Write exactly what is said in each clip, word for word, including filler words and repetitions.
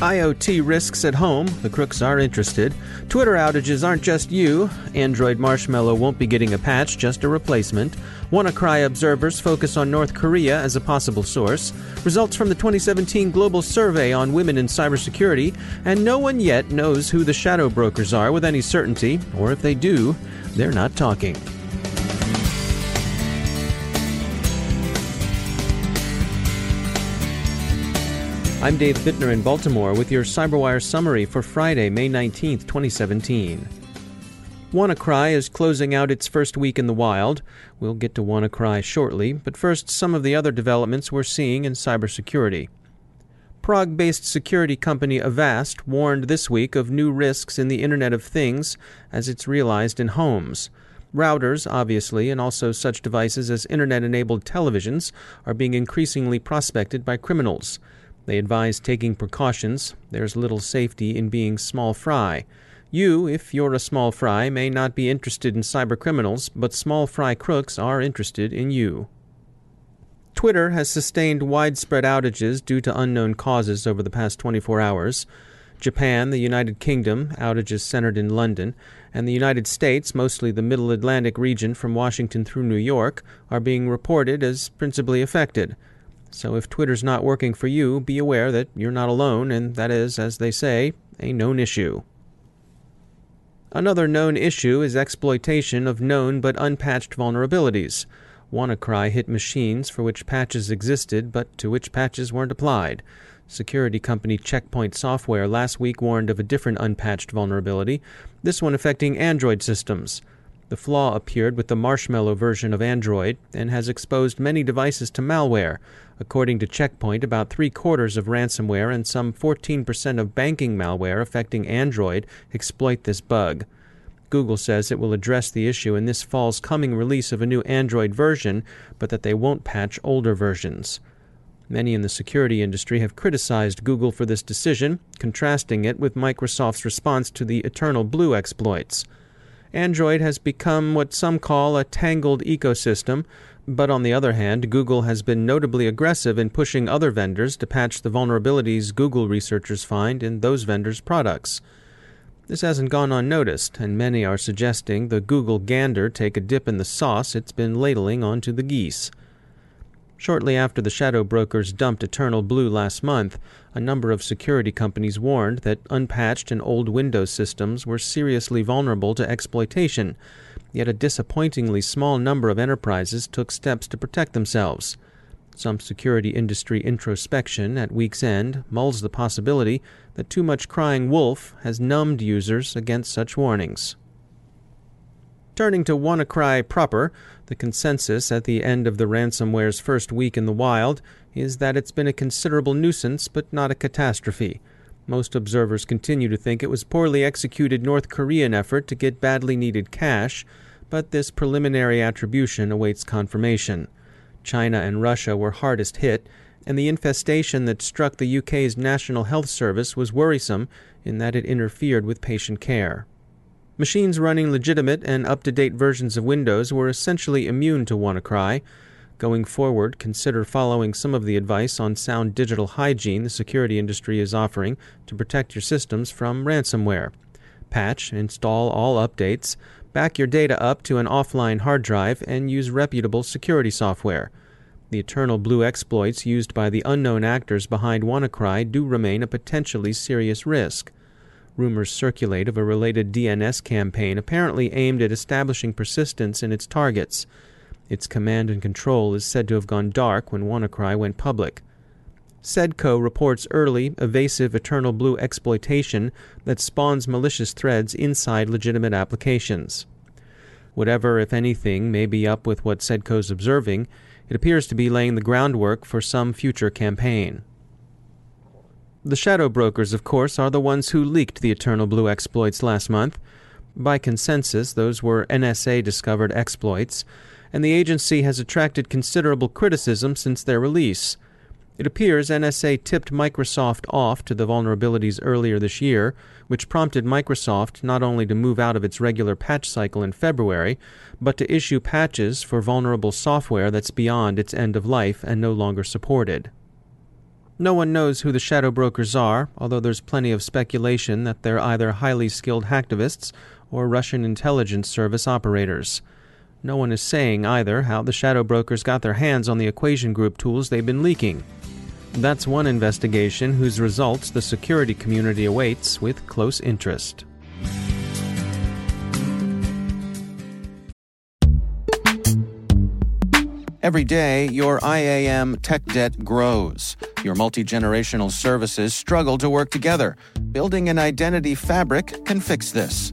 IoT risks at home, the crooks are interested. Twitter outages aren't just you. Android Marshmallow won't be getting a patch, just a replacement. WannaCry observers focus on North Korea as a possible source. Results from the twenty seventeen global survey on women in cybersecurity. And no one yet knows who the shadow brokers are with any certainty, or if they do, they're not talking. I'm Dave Bittner in Baltimore with your CyberWire summary for Friday, May nineteenth, twenty seventeen. WannaCry is closing out its first week in the wild. We'll get to WannaCry shortly, but first some of the other developments we're seeing in cybersecurity. Prague-based security company Avast warned this week of new risks in the Internet of Things as it's realized in homes. Routers, obviously, and also such devices as Internet-enabled televisions are being increasingly prospected by criminals. They advise taking precautions. There's little safety in being small fry. You, if you're a small fry, may not be interested in cybercriminals, but small fry crooks are interested in you. Twitter has sustained widespread outages due to unknown causes over the past twenty-four hours. Japan, the United Kingdom, outages centered in London, and the United States, mostly the Middle Atlantic region from Washington through New York, are being reported as principally affected. So if Twitter's not working for you, be aware that you're not alone, and that is, as they say, a known issue. Another known issue is exploitation of known but unpatched vulnerabilities. WannaCry hit machines for which patches existed, but to which patches weren't applied. Security company Checkpoint Software last week warned of a different unpatched vulnerability, this one affecting Android systems. The flaw appeared with the Marshmallow version of Android and has exposed many devices to malware. According to Checkpoint, about three-quarters of ransomware and some fourteen percent of banking malware affecting Android exploit this bug. Google says it will address the issue in this fall's coming release of a new Android version, but that they won't patch older versions. Many in the security industry have criticized Google for this decision, contrasting it with Microsoft's response to the EternalBlue exploits. Android has become what some call a tangled ecosystem, but on the other hand, Google has been notably aggressive in pushing other vendors to patch the vulnerabilities Google researchers find in those vendors' products. This hasn't gone unnoticed, and many are suggesting the Google gander take a dip in the sauce it's been ladling onto the geese. Shortly after the shadow brokers dumped EternalBlue last month, a number of security companies warned that unpatched and old Windows systems were seriously vulnerable to exploitation, yet a disappointingly small number of enterprises took steps to protect themselves. Some security industry introspection at week's end mulls the possibility that too much crying wolf has numbed users against such warnings. Turning to WannaCry proper, the consensus at the end of the ransomware's first week in the wild is that it's been a considerable nuisance but not a catastrophe. Most observers continue to think it was a poorly executed North Korean effort to get badly needed cash, but this preliminary attribution awaits confirmation. China and Russia were hardest hit, and the infestation that struck the U K's National Health Service was worrisome in that it interfered with patient care. Machines running legitimate and up-to-date versions of Windows were essentially immune to WannaCry. Going forward, consider following some of the advice on sound digital hygiene the security industry is offering to protect your systems from ransomware. patch, install all updates, back your data up to an offline hard drive, and use reputable security software. The EternalBlue exploits used by the unknown actors behind WannaCry do remain a potentially serious risk. Rumors circulate of a related D N S campaign apparently aimed at establishing persistence in its targets. Its command and control is said to have gone dark when WannaCry went public. SEDCO reports early, evasive EternalBlue exploitation that spawns malicious threads inside legitimate applications. Whatever, if anything, may be up with what SEDCO's observing, it appears to be laying the groundwork for some future campaign. The Shadow Brokers, of course, are the ones who leaked the EternalBlue exploits last month. By consensus, those were N S A-discovered exploits, and the agency has attracted considerable criticism since their release. It appears N S A tipped Microsoft off to the vulnerabilities earlier this year, which prompted Microsoft not only to move out of its regular patch cycle in February, but to issue patches for vulnerable software that's beyond its end of life and no longer supported. No one knows who the Shadow Brokers are, although there's plenty of speculation that they're either highly skilled hacktivists or Russian intelligence service operators. No one is saying either how the Shadow Brokers got their hands on the Equation Group tools they've been leaking. That's one investigation whose results the security community awaits with close interest. Every day, your I A M tech debt grows. Your multi-generational services struggle to work together. Building an identity fabric can fix this.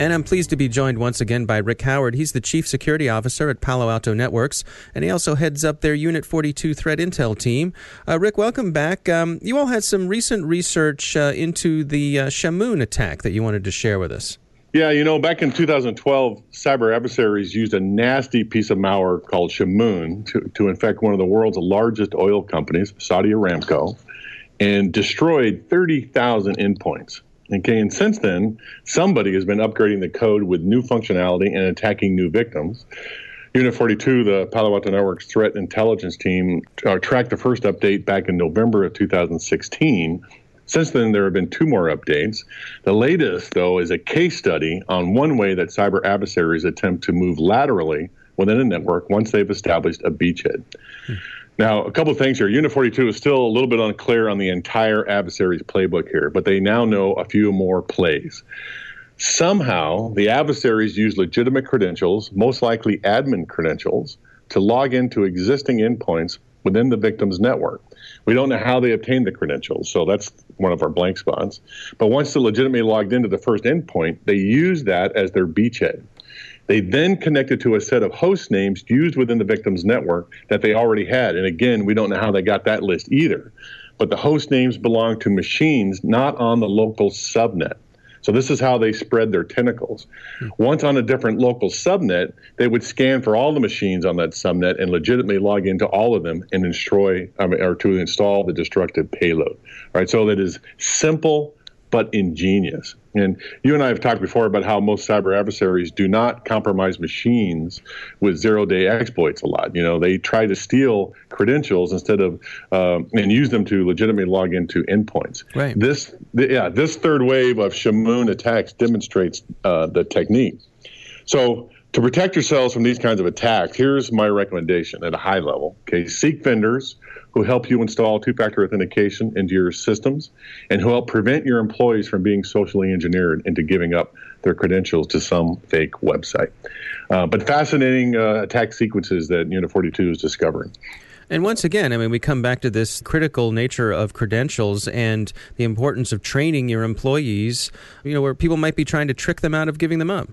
And I'm pleased to be joined once again by Rick Howard. He's the Chief Security Officer at Palo Alto Networks, and he also heads up their Unit forty-two Threat Intel team. Uh, Rick, welcome back. Um, you all had some recent research uh, into the uh, Shamoon attack that you wanted to share with us. Yeah, you know, back in two thousand twelve, cyber adversaries used a nasty piece of malware called Shamoon to, to infect one of the world's largest oil companies, Saudi Aramco, and destroyed thirty thousand endpoints. Okay, and since then, somebody has been upgrading the code with new functionality and attacking new victims. Unit forty-two, the Palo Alto Networks Threat Intelligence Team, uh, tracked the first update back in November of two thousand sixteen. Since then, there have been two more updates. The latest, though, is a case study on one way that cyber adversaries attempt to move laterally within a network once they've established a beachhead. Hmm. Now, a couple of things here. Unit forty-two is still a little bit unclear on the entire adversary's playbook here, but they now know a few more plays. Somehow, the adversaries use legitimate credentials, most likely admin credentials, to log into existing endpoints within the victim's network. We don't know how they obtained the credentials, so that's one of our blank spots. But once they're legitimately logged into the first endpoint, they use that as their beachhead. They then connected to a set of host names used within the victim's network that they already had. And again, we don't know how they got that list either. but the host names belong to machines not on the local subnet. So this is how they spread their tentacles. Once on a different local subnet, they would scan for all the machines on that subnet and legitimately log into all of them and destroy, I mean, or to install the destructive payload. All right, so that is simple but ingenious. And you and I have talked before about how most cyber adversaries do not compromise machines with zero-day exploits a lot. You know, they try to steal credentials instead of um, and use them to legitimately log into endpoints. Right. This, th- yeah, this third wave of Shamoon attacks demonstrates uh, the technique. So to protect yourselves from these kinds of attacks, here's my recommendation at a high level. Okay, seek vendors who help you install two-factor authentication into your systems and who help prevent your employees from being socially engineered into giving up their credentials to some fake website. Uh, but fascinating uh, attack sequences that Unit forty-two is discovering. And once again, I mean, we come back to this critical nature of credentials and the importance of training your employees, you know, where people might be trying to trick them out of giving them up.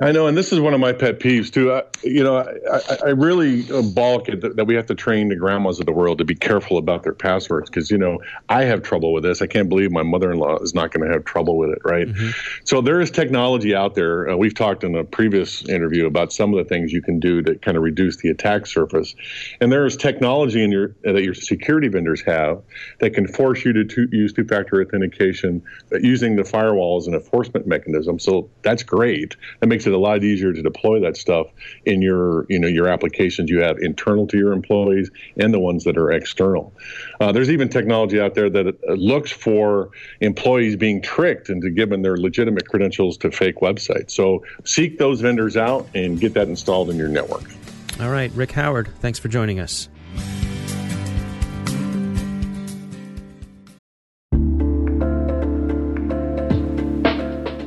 I know, and this is one of my pet peeves, too. I, you know, I, I really balk at the, that we have to train the grandmas of the world to be careful about their passwords because, you know, I have trouble with this. I can't believe my mother-in-law is not going to have trouble with it, right? Mm-hmm. So there is technology out there. Uh, we've talked in a previous interview about some of the things you can do to kind of reduce the attack surface. And there is technology in your uh, that your security vendors have that can force you to, to use two-factor authentication uh, using the firewall as an enforcement mechanism. So that's great. That makes it a lot easier to deploy that stuff in your, you know, your applications you have internal to your employees and the ones that are external. Uh, there's even technology out there that looks for employees being tricked into giving their legitimate credentials to fake websites. So seek those vendors out and get that installed in your network. All right, Rick Howard, thanks for joining us.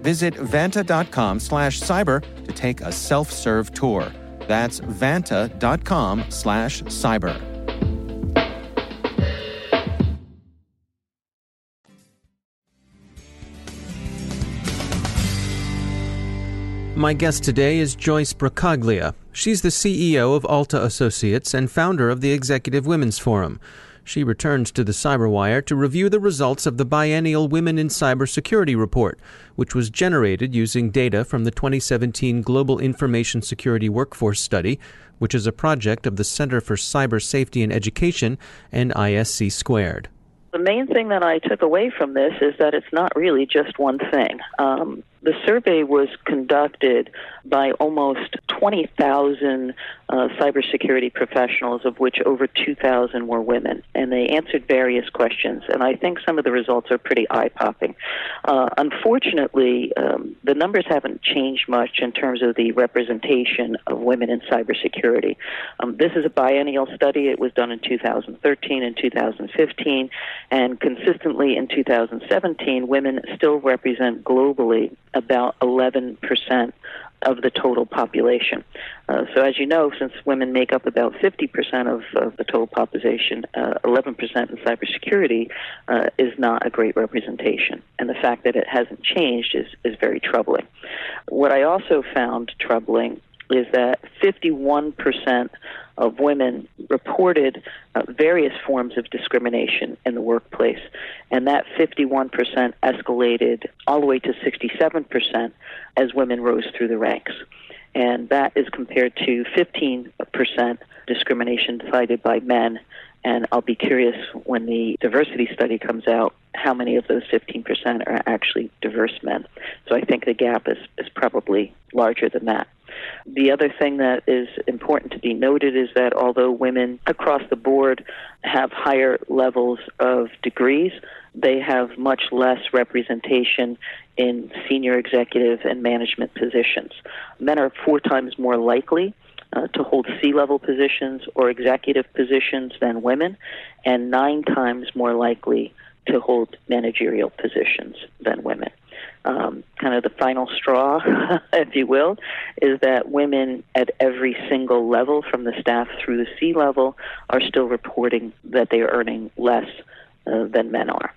Visit vanta.com slash cyber to take a self-serve tour. That's vanta.com slash cyber. My guest today is Joyce Brocaglia. She's the C E O of Alta Associates and founder of the Executive Women's Forum. She returns to the CyberWire to review the results of the biennial Women in Cybersecurity report, which was generated using data from the twenty seventeen Global Information Security Workforce Study, which is a project of the Center for Cyber Safety and Education and I S C Squared. The main thing that I took away from this is that it's not really just one thing. Um, the survey was conducted by almost twenty thousand uh, cybersecurity professionals, of which over two thousand were women, and they answered various questions. And I think some of the results are pretty eye-popping. Uh, unfortunately, um, the numbers haven't changed much in terms of the representation of women in cybersecurity. Um, this is a biennial study. It was done in two thousand thirteen and two thousand fifteen, and consistently in two thousand seventeen, women still represent globally about eleven percent of the total population. Uh, so as you know, since women make up about fifty percent of, of the total population, uh, eleven percent in cybersecurity uh, is not a great representation. And the fact that it hasn't changed is, is very troubling. What I also found troubling is that fifty-one percent of women reported uh, various forms of discrimination in the workplace, and that fifty-one percent escalated all the way to sixty-seven percent as women rose through the ranks. And that is compared to fifteen percent discrimination cited by men, and I'll be curious when the diversity study comes out how many of those fifteen percent are actually diverse men. So I think the gap is, is probably larger than that. The other thing that is important to be noted is that although women across the board have higher levels of degrees, they have much less representation in senior executive and management positions. Men are four times more likely uh, to hold C-level positions or executive positions than women, and nine times more likely to hold managerial positions than women. Um, kind of the final straw, if you will, is that women at every single level, from the staff through the C-level, are still reporting that they are earning less uh, than men are.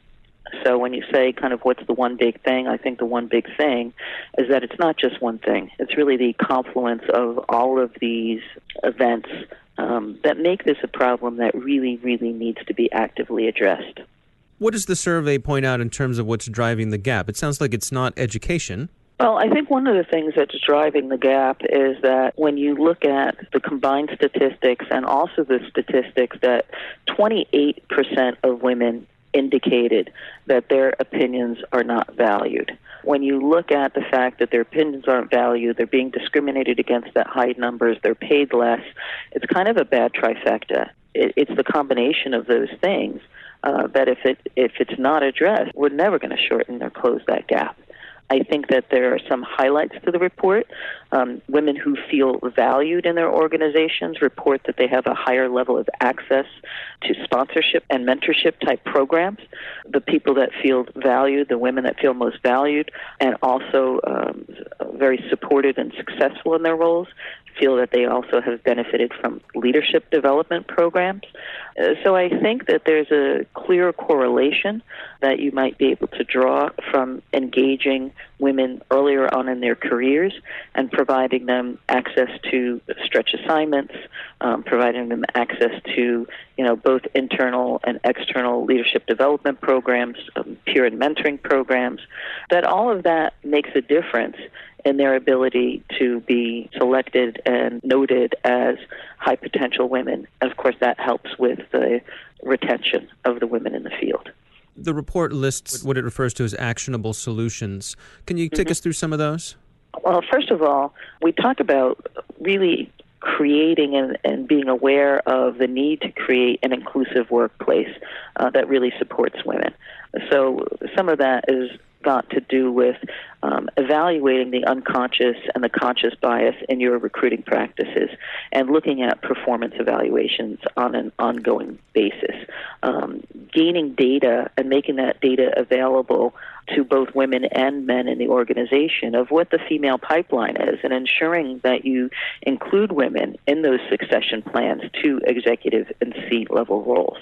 So when you say kind of what's the one big thing, I think the one big thing is that it's not just one thing. It's really the confluence of all of these events um, that make this a problem that really, really needs to be actively addressed. What does the survey point out in terms of what's driving the gap? It sounds like it's not education. Well, I think one of the things that's driving the gap is that when you look at the combined statistics and also the statistics that twenty-eight percent of women indicated that their opinions are not valued. When you look at the fact that their opinions aren't valued, they're being discriminated against at high numbers, they're paid less, it's kind of a bad trifecta. It, it's the combination of those things uh, that if it if it's not addressed, we're never going to shorten or close that gap. I think that there are some highlights to the report. Um, women who feel valued in their organizations report that they have a higher level of access to sponsorship and mentorship type programs. The people that feel valued, the women that feel most valued, and also um, very supported and successful in their roles, feel that they also have benefited from leadership development programs. Uh, so I think that there's a clear correlation that you might be able to draw from engaging women earlier on in their careers and providing them access to stretch assignments, um, providing them access to, you know, both internal and external leadership development programs, um, peer and mentoring programs, that all of that makes a difference in their ability to be selected and noted as high potential women. Of course, that helps with the retention of the women in the field. The report lists what it refers to as actionable solutions. Can you take mm-hmm. us through some of those? Well, first of all, we talk about really creating and, and being aware of the need to create an inclusive workplace uh, that really supports women. So some of that is got to do with um, evaluating the unconscious and the conscious bias in your recruiting practices and looking at performance evaluations on an ongoing basis. Um, gaining data and making that data available to both women and men in the organization of what the female pipeline is, and ensuring that you include women in those succession plans to executive and C-level roles.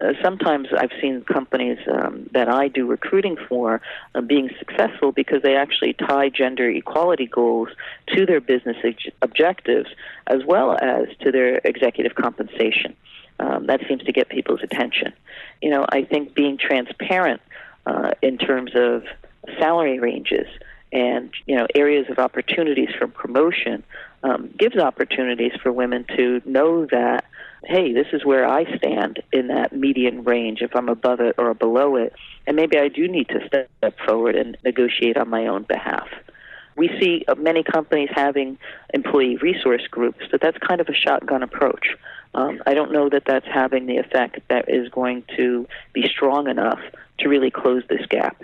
Uh, sometimes I've seen companies um, that I do recruiting for uh, being successful because they actually tie gender equality goals to their business ag- objectives as well as to their executive compensation. Um, that seems to get people's attention. You know, I think being transparent Uh, in terms of salary ranges and, you know, areas of opportunities for promotion um, gives opportunities for women to know that, hey, this is where I stand in that median range if I'm above it or below it, and maybe I do need to step forward and negotiate on my own behalf. We see many companies having employee resource groups, but that's kind of a shotgun approach. Um, I don't know that that's having the effect that is going to be strong enough to really close this gap.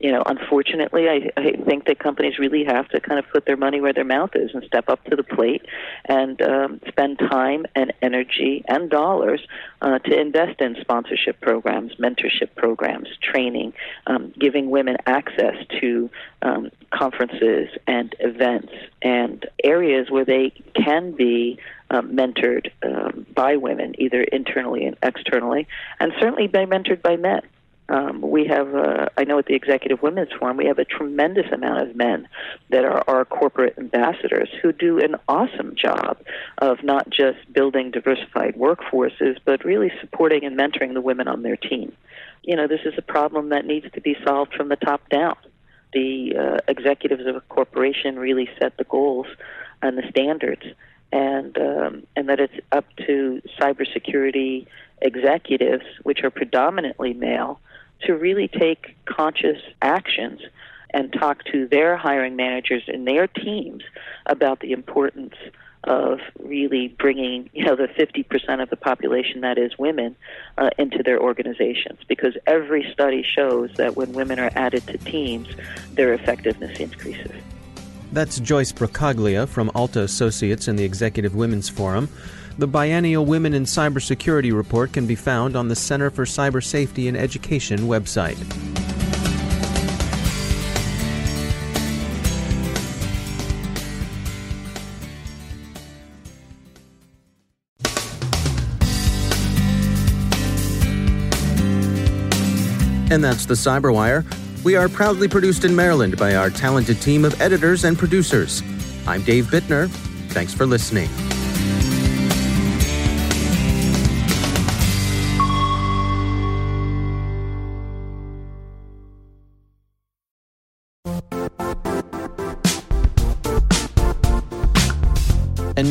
You know, unfortunately, I, I think that companies really have to kind of put their money where their mouth is and step up to the plate and um, spend time and energy and dollars uh, to invest in sponsorship programs, mentorship programs, training, um, giving women access to um, conferences and events and areas where they can be Um, mentored um, by women, either internally and externally, and certainly by mentored by men. Um, we have, uh, I know at the Executive Women's Forum, we have a tremendous amount of men that are our corporate ambassadors who do an awesome job of not just building diversified workforces, but really supporting and mentoring the women on their team. You know, this is a problem that needs to be solved from the top down. The uh, executives of a corporation really set the goals and the standards, and um, and that it's up to cybersecurity executives, which are predominantly male, to really take conscious actions and talk to their hiring managers and their teams about the importance of really bringing, you know, the fifty percent of the population that is women uh, into their organizations, because every study shows that when women are added to teams, their effectiveness increases. That's Joyce Brocaglia from Alta Associates and the Executive Women's Forum. The biennial Women in Cybersecurity report can be found on the Center for Cyber Safety and Education website. And that's the CyberWire. We are proudly produced in Maryland by our talented team of editors and producers. I'm Dave Bittner. Thanks for listening. And